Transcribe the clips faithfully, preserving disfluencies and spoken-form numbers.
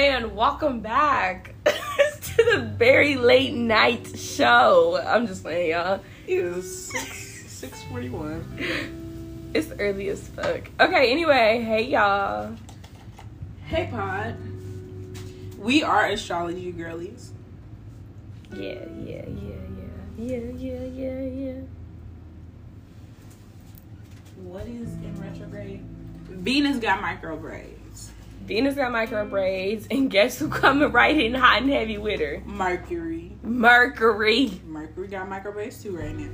And welcome back to the very late night show. I'm just playing, y'all. It is six forty-one. It's early as fuck. Okay, anyway, hey y'all. Hey pod. We are astrology girlies. Yeah, yeah, yeah, yeah. Yeah, yeah, yeah, yeah. What is in retrograde? Venus got micro braids. Venus got micro braids, and guess who coming right in hot and heavy with her? Mercury. Mercury. Mercury got micro braids too right now.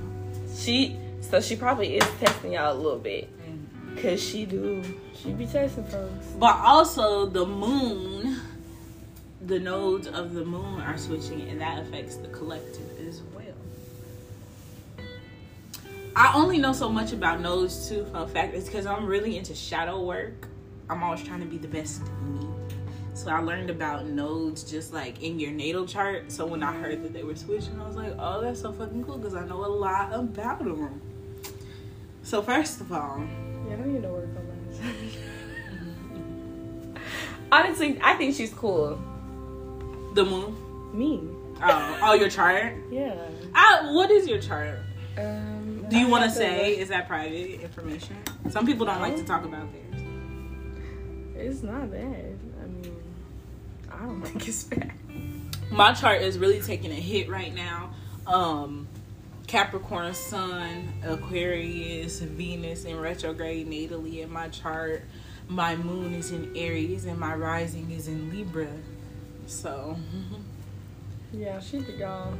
She, so she probably is testing y'all a little bit. Mm-hmm. Cause she do, she be testing folks. But also the moon, the nodes of the moon are switching, and that affects the collective as well. I only know so much about nodes too, for a fact, it's cause I'm really into shadow work. I'm always trying to be the best me. So I learned about nodes just like in your natal chart. So when I heard that they were switching, I was like, oh, that's so fucking cool because I know a lot about them. So first of all. Yeah, I don't need to work on that. Honestly, I think she's cool. The moon? Me. Oh, oh your chart? Yeah. I, what is your chart? Um, Do you want to say, like, is that private information? Some people don't no. like to talk about that. It's not bad. I mean, I don't think it's bad. My chart is really taking a hit right now. Um, Capricorn Sun, Aquarius, Venus in retrograde natally in my chart. My moon is in Aries and my rising is in Libra. So. Yeah, she could go.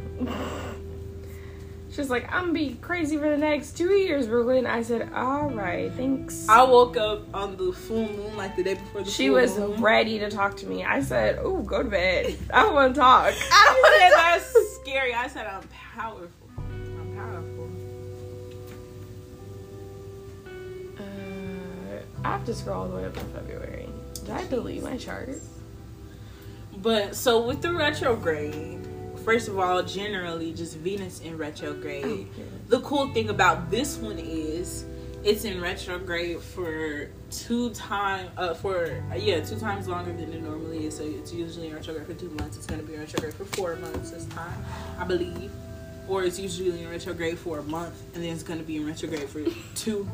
She's like, I'm gonna be crazy for the next two years, Brooklyn. I said, all right, thanks. I woke up on the full moon, like the day before the she full moon. She was ready to talk to me. I said, oh, go to bed. I don't want to talk. I don't want to talk. That's scary. I said, I'm powerful. I'm powerful. Uh, I have to scroll all the way up to February. Did I delete my chart? But, so with the retrograde... First of all, generally, just Venus in retrograde. Oh, yeah. The cool thing about this one is it's in retrograde for two time, uh, for yeah, two times longer than it normally is. So it's usually in retrograde for two months. It's going to be in retrograde for four months this time, I believe. Or it's usually in retrograde for a month, and then it's going to be in retrograde for two.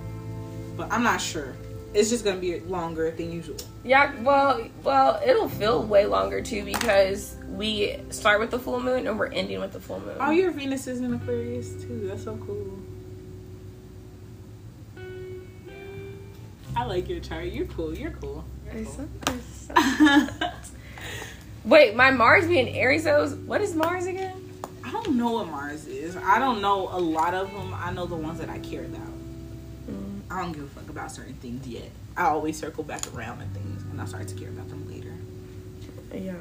But I'm not sure. It's just going to be longer than usual. Yeah, well, well, it'll feel way longer, too, because we start with the full moon and we're ending with the full moon. Oh, your Venus is in Aquarius, too. That's so cool. I like your chart. You're cool. You're cool. You're cool. I so, so Wait, my Mars being Aries, though, what is Mars again? I don't know what Mars is. I don't know a lot of them. I know the ones that I care about. I don't give a fuck about certain things yet. I always circle back around and things, and I start to care about them later. Yeah.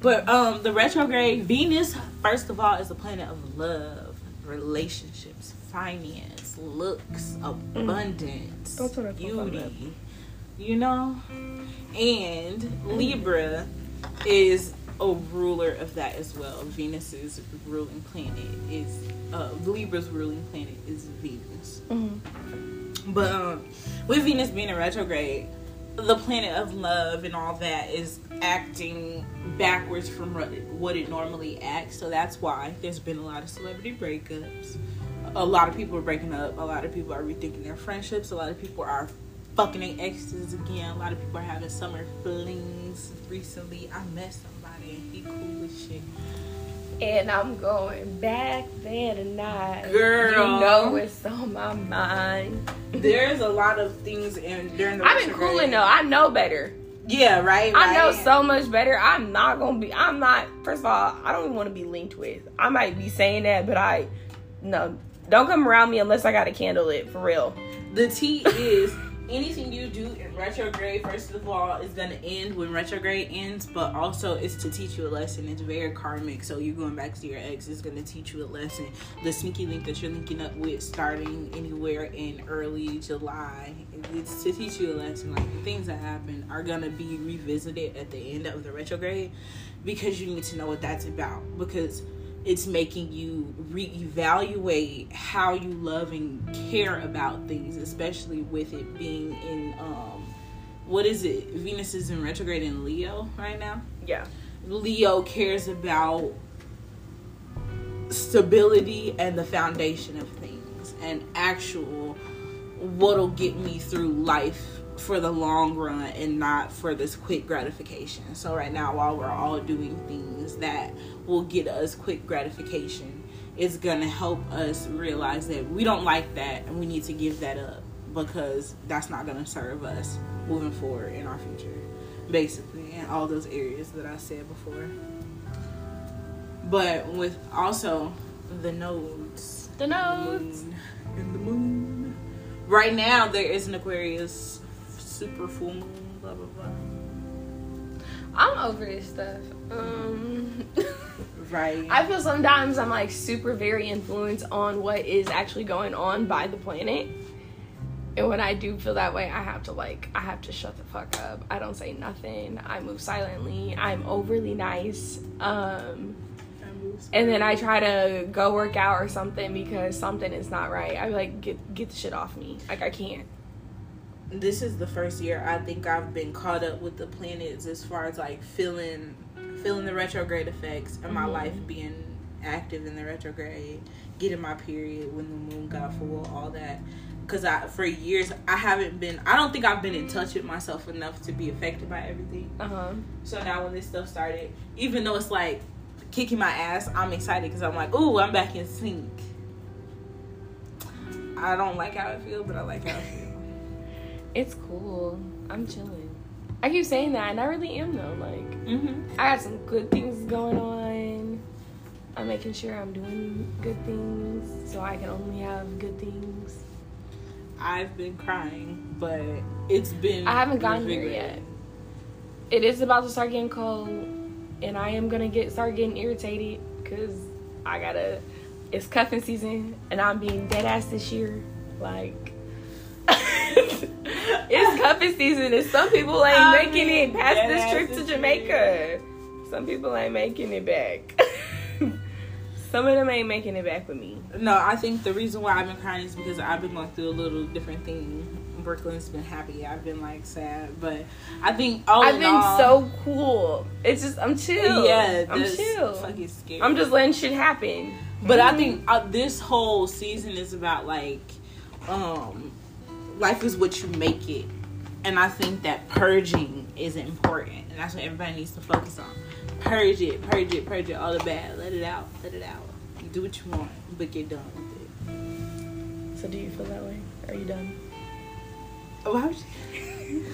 But um, the retrograde, Venus, first of all, is the planet of love, relationships, finance, looks, abundance, mm. beauty, you know? And mm. Libra is a ruler of that as well. Venus's ruling planet is, uh, Libra's ruling planet is Venus. Mm-hmm. But um, with Venus being in retrograde, the planet of love and all that is acting backwards from what it normally acts. So that's why there's been a lot of celebrity breakups. A lot of people are breaking up. A lot of people are rethinking their friendships. A lot of people are fucking their exes again. A lot of people are having summer flings. Recently, I met somebody and he cool as shit. And I'm going back there tonight. Girl. You know it's on my mind. There's a lot of things in during the I've been cooling though. I know better. Yeah, right? I right. know so much better. I'm not going to be... I'm not... First of all, I don't even want to be linked with. I might be saying that, but I... No. Don't come around me unless I got a candle lit. For real. The tea is... Anything you do in retrograde, first of all, is going to end when retrograde ends, but also it's to teach you a lesson. It's very karmic, so you're going back to your ex. It's going to teach you a lesson. The sneaky link that you're linking up with starting anywhere in early July, it's to teach you a lesson. Like, the things that happen are going to be revisited at the end of the retrograde because you need to know what that's about, because it's making you reevaluate how you love and care about things, especially with it being in um, what is it? Venus is in retrograde in Leo right now. Yeah. Leo cares about stability and the foundation of things and actual what'll get me through life for the long run and not for this quick gratification. So right now, while we're all doing things that will get us quick gratification, it's gonna help us realize that we don't like that and we need to give that up because that's not gonna serve us moving forward in our future, basically, in all those areas that I said before. But with also the nodes, the nodes and the moon. Right now, there is an Aquarius super full moon, blah blah blah. I'm over this stuff. Um, right. I feel sometimes I'm like super very influenced on what is actually going on by the planet. And when I do feel that way, I have to like, I have to shut the fuck up. I don't say nothing. I move silently. I'm overly nice. Um, and then I try to go work out or something because something is not right. I like, get get the shit off me. Like, I can't. This is the first year I think I've been caught up with the planets as far as like feeling, feeling the retrograde effects and my mm-hmm. life being active in the retrograde, getting my period when the moon got full, all that. Because I, for years, I haven't been, I don't think I've been in touch with myself enough to be affected by everything. Uh-huh. So now when this stuff started, even though it's like kicking my ass, I'm excited because I'm like, ooh, I'm back in sync. I don't like how I feel, but I like how I feel. It's cool. I'm chilling. I keep saying that, and I really am, though. Like, mm-hmm. I got some good things going on. I'm making sure I'm doing good things so I can only have good things. I've been crying, but it's been... I haven't gotten here yet. It is about to start getting cold, and I am going to get start getting irritated because I got to... It's cuffing season, and I'm being dead-ass this year. Like, it's cuffing season, and some people ain't I making mean, it past this trip to Jamaica. Year. Some people ain't making it back. Some of them ain't making it back with me. No, I think the reason why I've been crying is because I've been going through a little different thing. Brooklyn's been happy. I've been, like, sad. But I think all I've in been all, so cool. It's just, I'm chill. Yeah. I'm chill. Fucking scary. I'm just letting shit happen. But mm-hmm. I think uh, this whole season is about, like, um, life is what you make it. And I think that purging is important. And that's what everybody needs to focus on. Purge it, purge it, purge it, all the bad. Let it out, let it out. You do what you want, but get done with it. So do you feel that way? Are you done? Oh, how would you...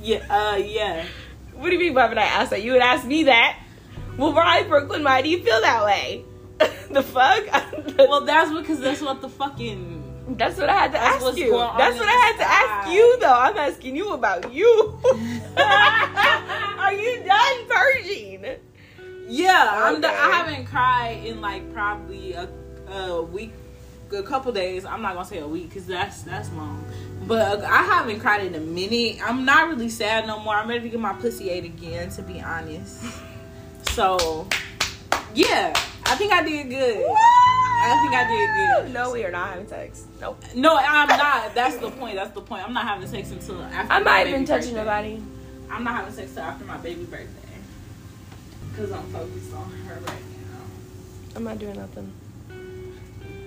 yeah, uh, yeah. What do you mean by when I asked that? You would ask me that? Well, Brian Brooklyn, why do you feel that way? The fuck? Well, that's because that's what the fucking... That's what I had to that's ask you. That's what I had to ask you, though. I'm asking you about you. Are you done purging? Yeah, I'm okay. the, I haven't cried in like probably a, a week, a couple days. I'm not gonna say a week because that's that's long. But I haven't cried in a minute. I'm not really sad no more. I'm ready to get my pussy ate again, to be honest. So yeah, I think I did good. What? I think I did good. No, we are not having sex. Nope. No, I'm not. That's the point. That's the point. I'm not having sex until after. I'm not even touching nobody. I'm not having sex until after my baby birthday. Because I'm focused on her right now. I'm not doing nothing.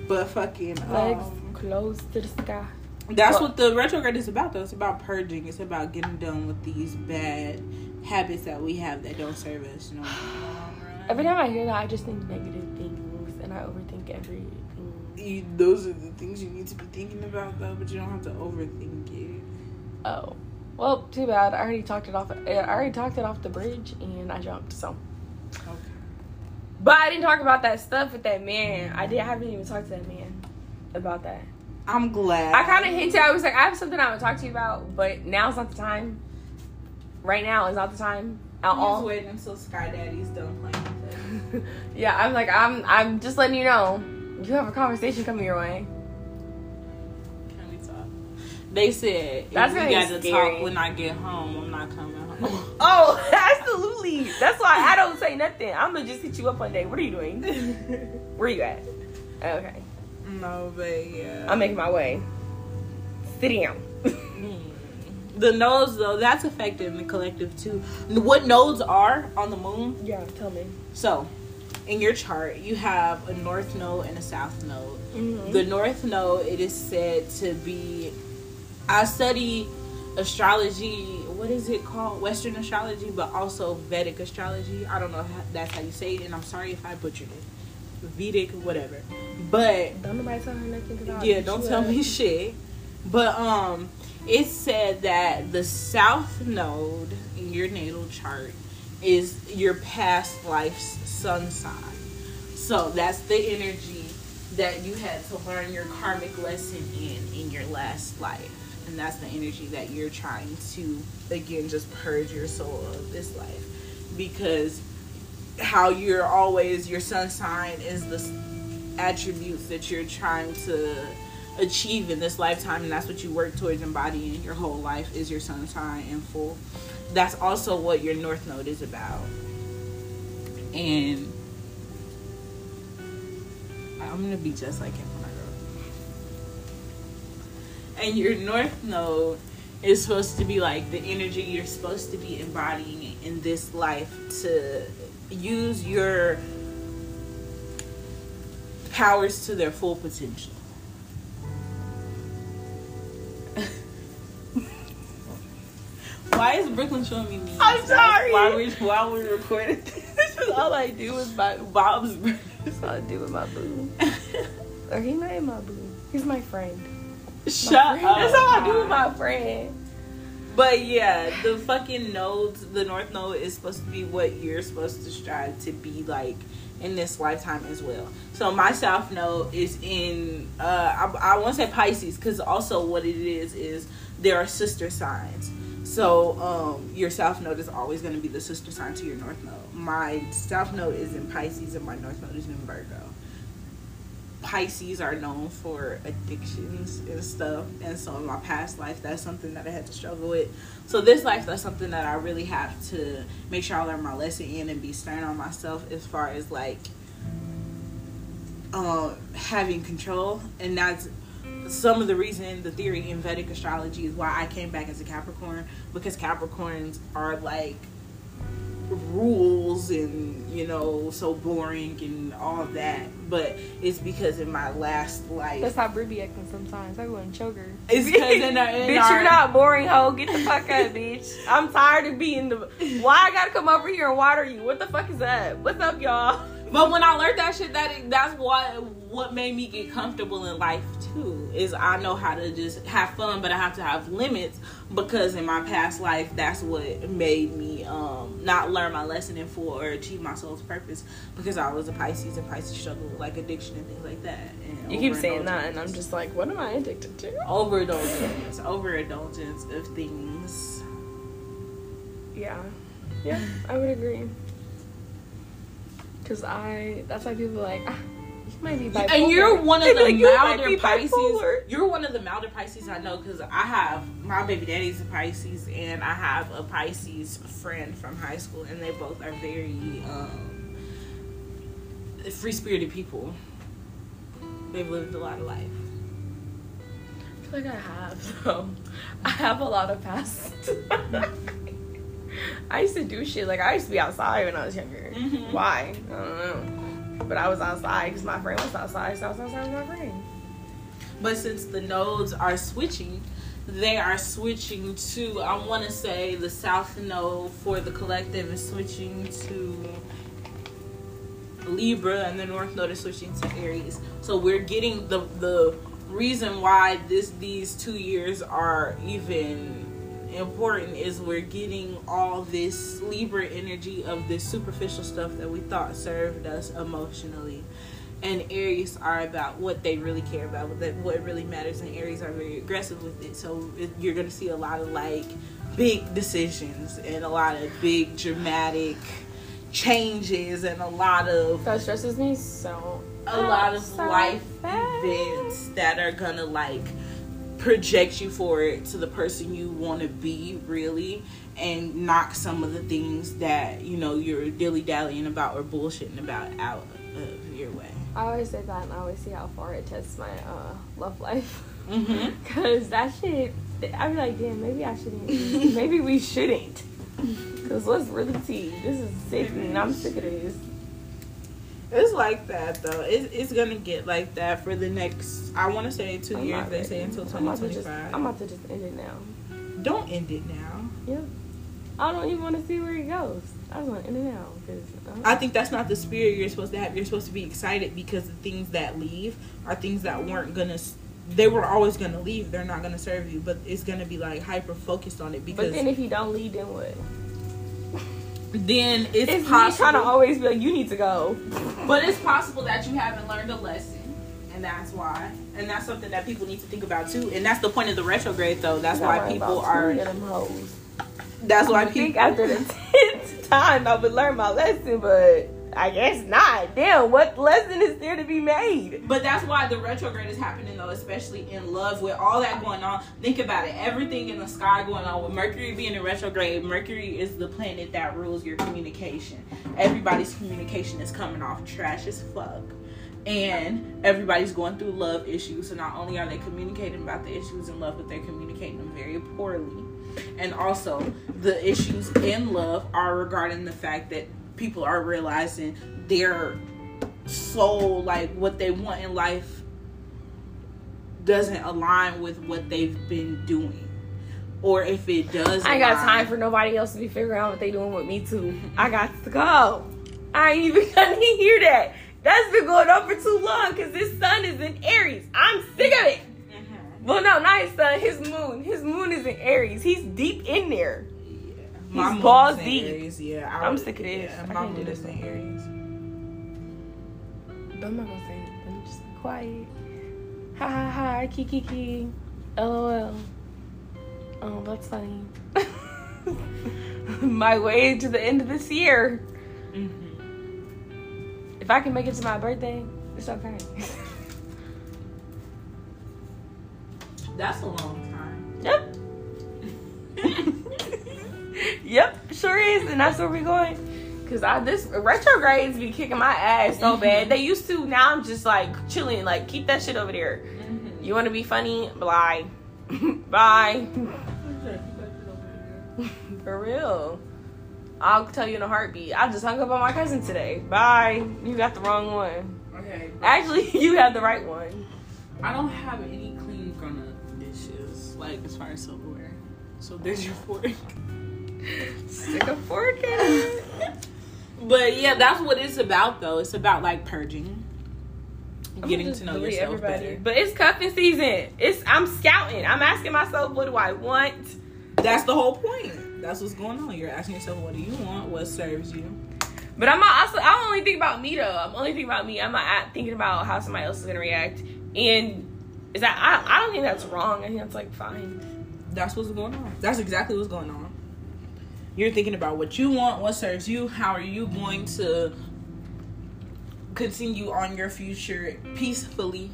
But fucking... Legs um, close to the sky. That's well, what the retrograde is about, though. It's about purging. It's about getting done with these bad habits that we have that don't serve us. You know? Every time I hear that, I just think negative things. And I overthink everything. You, those are the things you need to be thinking about, though. But you don't have to overthink it. Oh. Well, too bad. I already talked it off. I already talked it off the bridge, and I jumped. So, okay. But I didn't talk about that stuff with that man. I did. I haven't even talked to that man about that. I'm glad. I kind of hinted. I was like, I have something I want to talk to you about, but now's not the time. Right now is not the time at all. I'm just waiting until Sky Daddy's done playing with it. Yeah, I'm like, I'm. I'm just letting you know. You have a conversation coming your way. They said, if that's you got to talk when I get home, I'm not coming home. Oh, absolutely. That's why I don't say nothing. I'm going to just hit you up one day. What are you doing? Where you at? Okay. No, but yeah. I'm making my way. Sit down. The nodes, though, that's effective in the collective, too. What nodes are on the moon? Yeah, tell me. So, in your chart, you have a north node and a south node. Mm-hmm. The north node, it is said to be... I study astrology, what is it called? Western astrology, but also Vedic astrology. I don't know if that's how you say it, and I'm sorry if I butchered it. Vedic, whatever. But... Don't nobody tell her nothing about Yeah, don't tell me shit. But, um... it said that the south node in your natal chart is your past life's sun sign. So that's the energy that you had to learn your karmic lesson in in your last life. And that's the energy that you're trying to, again, just purge your soul of this life. Because how you're always, your sun sign is the attributes that you're trying to achieve in this lifetime, and that's what you work towards embodying your whole life, is your sun sign in full. That's also what your north node is about. And I'm gonna be just like him when I grow. And your north node is supposed to be like the energy you're supposed to be embodying in this life to use your powers to their full potential. Why is Brooklyn showing me memes? I'm sorry. While we while we recorded this, this is all I do is my Bob's. That's all I do with my boo. Or he not my boo. He's my friend. My Shut friend. up. That's all I do with my friend. But yeah, the fucking nodes, the north node is supposed to be what you're supposed to strive to be like in this lifetime as well. So my south node is in, uh, I, I want to say Pisces, because also what it is is there are sister signs. So, um, your south node is always going to be the sister sign to your north node. My south node is in Pisces and my north node is in Virgo. Pisces are known for addictions and stuff. And so in my past life, that's something that I had to struggle with. So this life, that's something that I really have to make sure I learn my lesson in and be stern on myself as far as, like, um, having control. And that's... some of the reason, the theory in Vedic astrology is why I came back as a Capricorn, because Capricorns are like rules and, you know, so boring and all that. But it's because in my last life, that's how Brie be acting sometimes. I wouldn't choke her. It's because in our in bitch, our... you're not boring, hoe. Get the fuck up, bitch. I'm tired of being the. Why I gotta come over here and water you? What the fuck is up? What's up, y'all? But when I learned that shit, that that's why. What made me get comfortable in life too is I know how to just have fun, but I have to have limits, because in my past life, that's what made me um not learn my lesson in full or achieve my soul's purpose, because I was a Pisces and Pisces struggle with like addiction and things like that. And you keep saying that, and I'm just like, what am I addicted to? Overindulgence, overindulgence of things. Yeah, yeah, I would agree. Cause I, that's why people are like. Ah. Might be bipolar. And you're one of the milder Pisces. You're one of the milder Pisces I know, because I have my baby daddy's a Pisces, and I have a Pisces friend from high school, and they both are very um, free-spirited people. They've lived a lot of life. I feel like I have, though. I have a lot of past. I used to do shit. Like, I used to be outside when I was younger. Mm-hmm. Why? I don't know. But I was outside because my friend was outside, so I was outside with my friend. But since the nodes are switching, they are switching to, I want to say the south node for the collective is switching to Libra, and the north node is switching to Aries. So we're getting the the reason why this these two years are even important is we're getting all this Libra energy of this superficial stuff that we thought served us emotionally, and Aries are about what they really care about, what really matters, and Aries are very aggressive with it. So you're going to see a lot of like big decisions and a lot of big dramatic changes and a lot of that stresses me so a lot of so life bad. events that are going to like project you forward to the person you want to be, really, and knock some of the things that, you know, you're dilly-dallying about or bullshitting about out of your way. I always say that, and I always see how far it tests my uh, love life. Because mm-hmm. that shit, I'd be like, damn, maybe I shouldn't. Maybe we shouldn't. Because let's really see. This is sick, and I'm sick of this. It's like that, though. It, it's going to get like that for the next, I want to say, two I'm years. They say until twenty twenty-five. I'm about, just, I'm about to just end it now. Don't end it now. Yeah. I don't even want to see where it goes. I just want to end it now. Cause I think that's not the spirit you're supposed to have. You're supposed to be excited because the things that leave are things that weren't going to, they were always going to leave. They're not going to serve you. But it's going to be, like, hyper-focused on it. Because but then if you don't leave, then what? Then it's, it's possible. It's trying to always be like, you need to go. But it's possible that you haven't learned a lesson. And that's why. And that's something that people need to think about, too. And that's the point of the retrograde, though. That's why people are... Them hoes. That's why I people... I think after the tenth time, I would learn my lesson, but... I guess not. Damn, what lesson is there to be made? But that's why the retrograde is happening, though, especially in love with all that going on. Think about it. Everything in the sky going on with Mercury being in retrograde. Mercury is the planet that rules your communication. Everybody's communication is coming off trash as fuck. And everybody's going through love issues. So not only are they communicating about the issues in love, but they're communicating them very poorly. And also, the issues in love are regarding the fact that people are realizing their soul, like what they want in life, doesn't align with what they've been doing. Or if it does, I ain't got time for nobody else to be figuring out what they doing with me too. I got to go. I ain't even gonna hear that. That's been going on for too long because this sun is in Aries. I'm sick of it. Mm-hmm. Well, no, not his sun. His moon. His moon is in Aries. He's deep in there. He's balls deep. Aries, yeah, I I'm would, sick of this. Yeah, my moon is in Aries. But I'm not gonna say anything. I'm just quiet. Ha ha ha. Kiki kiki. L O L. Oh, that's funny. My way to the end of this year. Mm-hmm. If I can make it to my birthday, it's okay. That's a long time. Yep. Yep, sure is, and that's where we're going. Because I this retrogrades be kicking my ass so bad. They used to. Now I'm just like chilling, like keep that shit over there. Mm-hmm. You want to be funny? Bye, bye. For real, I'll tell you in a heartbeat. I just hung up on my cousin today. Bye. You got the wrong one. Okay. Actually, you have the right one. I don't have any clean grown-up dishes, like as far as silverware. So there's your fork. Stick a fork in it. But yeah, that's what it's about, though. It's about like purging, I'm getting to know yourself everybody. Better. But it's cuffing season. It's I'm scouting. I'm asking myself, what do I want? That's the whole point. That's what's going on. You're asking yourself, what do you want? What serves you? But I'm not also. I only think about me, though. I'm only thinking about me. I'm not thinking about how somebody else is gonna react. And is that I? I don't think that's wrong. I think that's like fine. That's what's going on. That's exactly what's going on. You're thinking about what you want, what serves you, how are you going to continue on your future peacefully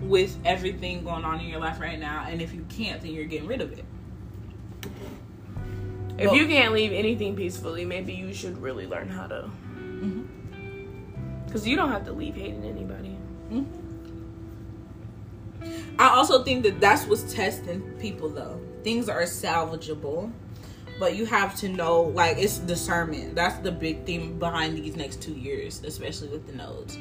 with everything going on in your life right now. And if you can't, then you're getting rid of it. If well, you can't leave anything peacefully, maybe you should really learn how to. Because mm-hmm. you don't have to leave hating anybody. Mm-hmm. I also think that that's what's testing people, though. Things are salvageable. But you have to know, like, it's discernment. That's the big thing behind these next two years, especially with the nodes.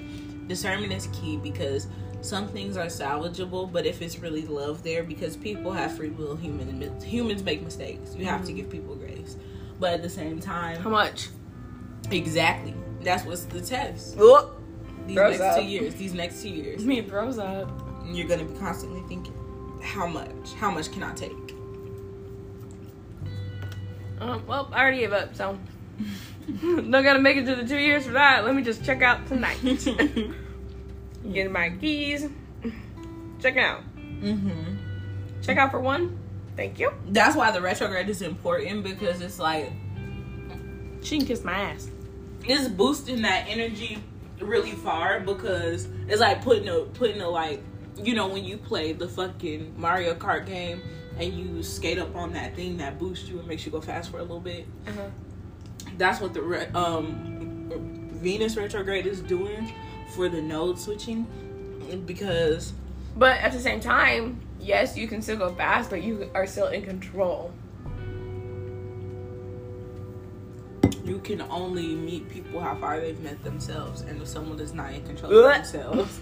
Discernment is key because some things are salvageable, but if it's really love there, because people have free will, human, humans make mistakes. You have to give people grace. But at the same time... How much? Exactly. That's what's the test. Ooh, these next up. two years. These next two years. I mean, it throws up. You're going to be constantly thinking, how much? How much can I take? Um, well, I already gave up, so don't gotta make it to the two years for that. Let me just check out tonight. Get my keys. Check out. Mm-hmm. Check out for one. Thank you. That's why the retrograde is important because it's like she can kiss my ass. It's boosting that energy really far because it's like putting a putting a like you know when you play the fucking Mario Kart game. And you skate up on that thing that boosts you and makes you go fast for a little bit. Uh-huh. That's what the re- um, Venus retrograde is doing for the node switching. Because... But at the same time, yes, you can still go fast, but you are still in control. You can only meet people how far they've met themselves, and if someone is not in control of themselves.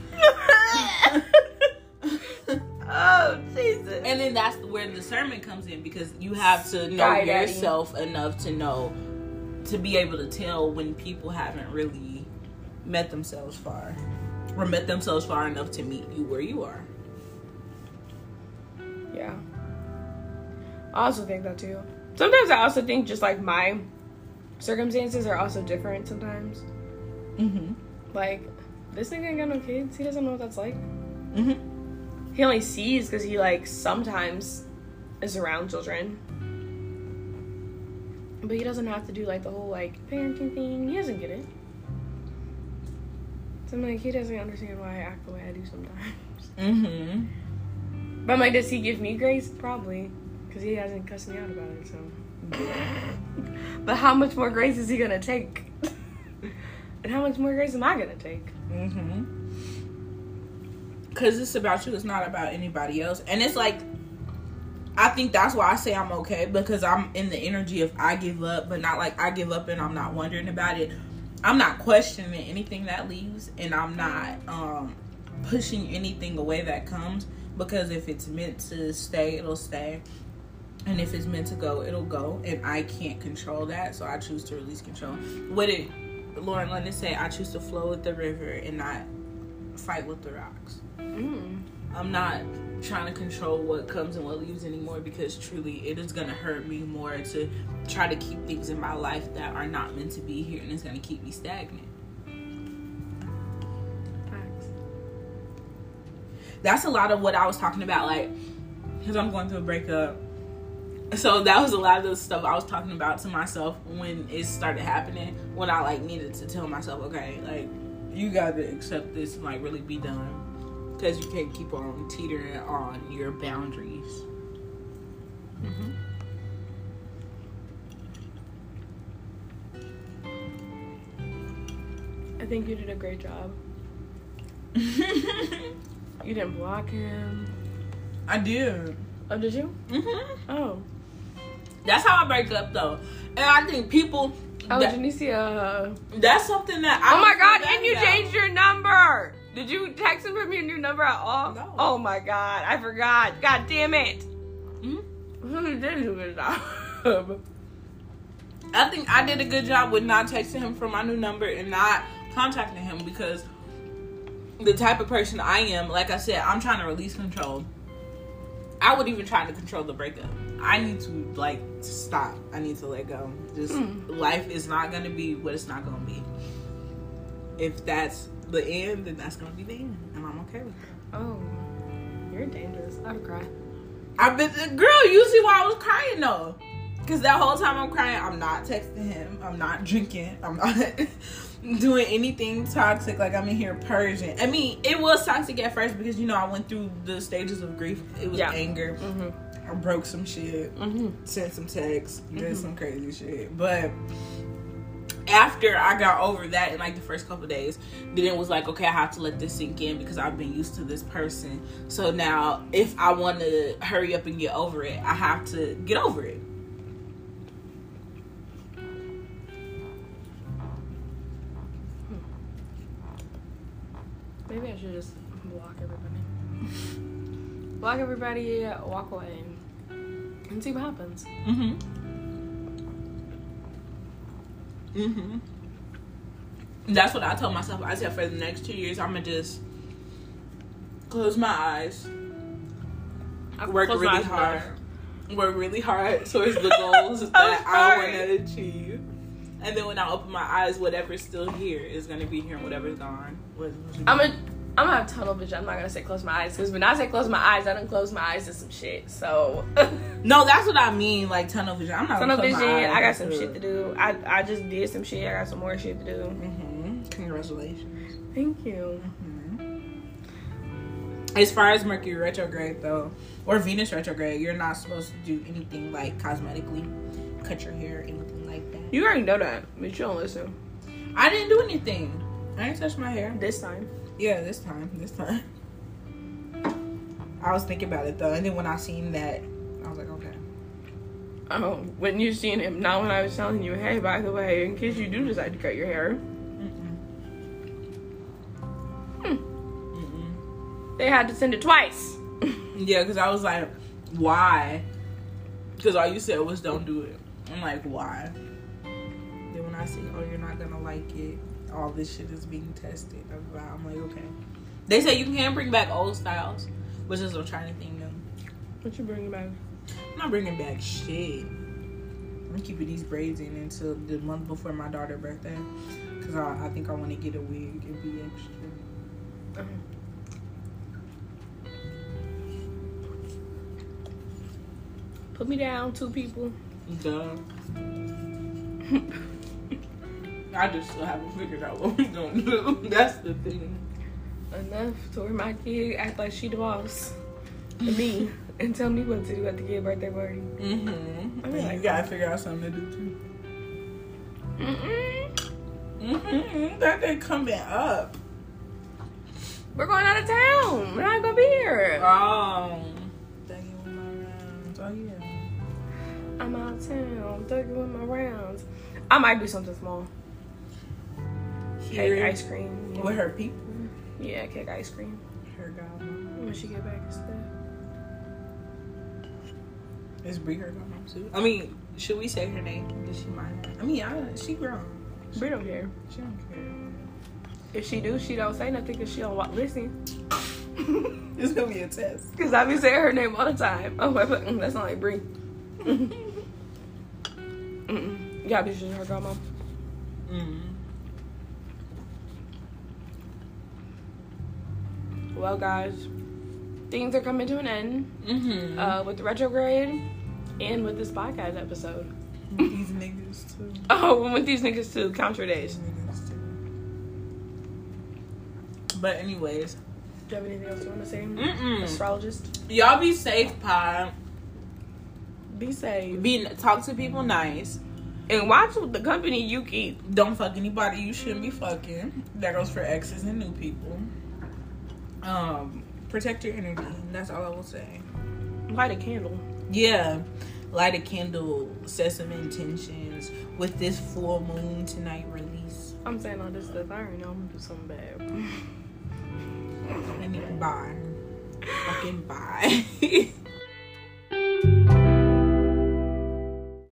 Oh, Jesus. And then that's where discernment comes in, because you have to know Sky yourself Daddy. enough to know, to be able to tell when people haven't really met themselves far, or met themselves far enough to meet you where you are. Yeah. I also think that too. Sometimes I also think just like my circumstances are also different sometimes. Mm-hmm. Like, this nigga ain't got no kids. He doesn't know what that's like. Mm-hmm. He only sees because he, like, sometimes is around children. But he doesn't have to do, like, the whole, like, parenting thing. He doesn't get it. So I'm like, he doesn't understand why I act the way I do sometimes. Mm-hmm. But I'm like, does he give me grace? Probably. Because he hasn't cussed me out about it, so... But how much more grace is he gonna take? And how much more grace am I gonna take? Mm-hmm. Cause it's about you, it's not about anybody else. And it's like, I think that's why I say I'm okay, because I'm in the energy of I give up, but not like I give up and I'm not wondering about it. I'm not questioning anything that leaves, and I'm not um, pushing anything away that comes, because if it's meant to stay, it'll stay. And if it's meant to go, it'll go. And I can't control that, so I choose to release control. What did Lauren London say? I choose to flow with the river and not fight with the rocks. Mm. I'm not trying to control what comes and what leaves anymore, because truly it is going to hurt me more to try to keep things in my life that are not meant to be here, and it's going to keep me stagnant. Facts. That's a lot of what I was talking about, like, because I'm going through a breakup. So that was a lot of the stuff I was talking about to myself when it started happening, when I like needed to tell myself, okay, like, you gotta accept this and like really be done, because you can't keep on teetering on your boundaries. Mm-hmm. I think you did a great job. You didn't block him. I did. Oh, did you? Mm-hmm. Oh. That's how I break up, though. And I think people... Oh, that, Janicia. That's something that I... Oh, my God. And you changed your number. Did you text him from your new number at all? No. Oh, my God. I forgot. God damn it. Mm-hmm. You did a good job. I think I did a good job with not texting him from my new number and not contacting him, because the type of person I am, like I said, I'm trying to release control. I would even try to control the breakup. I need to, like, stop. I need to let go. Just, mm. Life is not going to be what it's not going to be. If that's the end, then that's going to be the end. And I'm okay with it. Oh, you're dangerous. I would cry. I've been, girl, you see why I was crying, though. Because that whole time I'm crying, I'm not texting him. I'm not drinking. I'm not doing anything toxic. Like, I'm in here purging. I mean, it was toxic at first because, you know, I went through the stages of grief. It was yeah. anger. Mm-hmm. I broke some shit. Mm-hmm. Sent some texts. Did mm-hmm. some crazy shit. But after I got over that in, like, the first couple of days, then it was like, okay, I have to let this sink in because I've been used to this person. So now if I want to hurry up and get over it, I have to get over it. Maybe I should just block everybody. Block everybody, walk away, and see what happens. Mm-hmm. Mm-hmm. That's what I told myself. I said for the next two years, I'm going to just close my eyes, I've work really eyes hard, enough. work really hard towards the goals that sorry. I want to achieve. And then when I open my eyes, whatever's still here is going to be here, and whatever's gone. What, what I'm going I'm to have tunnel vision. I'm not going to say close my eyes. Because when I say close my eyes, I don't close my eyes to some shit. So. No, that's what I mean. Like tunnel vision. I'm not Tunnel vision. I got some shit to do. I, I just did some shit. I got some more shit to do. Mm-hmm. Congratulations. Thank you. Mm-hmm. As far as Mercury retrograde, though, or Venus retrograde, you're not supposed to do anything like cosmetically. Cut your hair, anything. You already know that, but you don't listen. I didn't do anything. I didn't touch my hair. This time. Yeah, this time. This time. I was thinking about it, though. And then when I seen that, I was like, okay. Oh, when you seen him, not when I was telling you, hey, by the way, in case you do decide to cut your hair. Mm-mm. Hmm. Mm-mm. They had to send it twice. Yeah, because I was like, why? Because all you said was don't do it. I'm like, why? Then when I see, oh, you're not going to like it, all this shit is being tested. I'm like, okay. They say you can bring back old styles, which is what I'm trying to think of. What you bringing back? I'm not bringing back shit. I'm keeping these braids in until the month before my daughter's birthday. Because I, I think I want to get a wig and be extra. Okay. Put me down, two people. Duh. I just still haven't figured out what we're gonna do. That's the thing. Enough to where my kid act like she the boss to me and tell me what to do at the kid birthday party. Mm-hmm. I mean, like, you gotta oh. figure out something to do too. Mm-mm. Mm-hmm. That day coming up. We're going out of town. We're not gonna be here. Oh. Thank you for my rounds. Oh yeah. I'm out of town, thugging with my rounds. I might do something small. Here, cake, ice cream. Yeah. With her people? Yeah, cake, ice cream. Her godmom. When she get back and stuff. Is Bree her godmom too? I mean, should we say her name? Does she mind? I mean, I, she grown. Bree don't care. She don't care. If she do, she don't say nothing because she don't walk, listen. It's going to be a test. Because I be saying her name all the time. Oh, but mm, that's not like Bree. Mm-mm. Yeah, this is her grandma. Mm-hmm. Well, guys, things are coming to an end. Mm-hmm. uh, with the retrograde and with this podcast episode. With these niggas too. Oh, and with these niggas too. Count your days. Niggas too. But anyways, do you have anything else you want to say? Mm-mm. Astrologist. Y'all be safe, pod. Be safe. Be talk to people nice, and watch the company you keep. Don't fuck anybody you shouldn't be fucking. That goes for exes and new people. Um, protect your energy. That's all I will say. Light a candle. Yeah, light a candle. Set some intentions with this full moon tonight release. I'm saying all this stuff. I already know I'm gonna do something bad. And then bye. Fucking bye.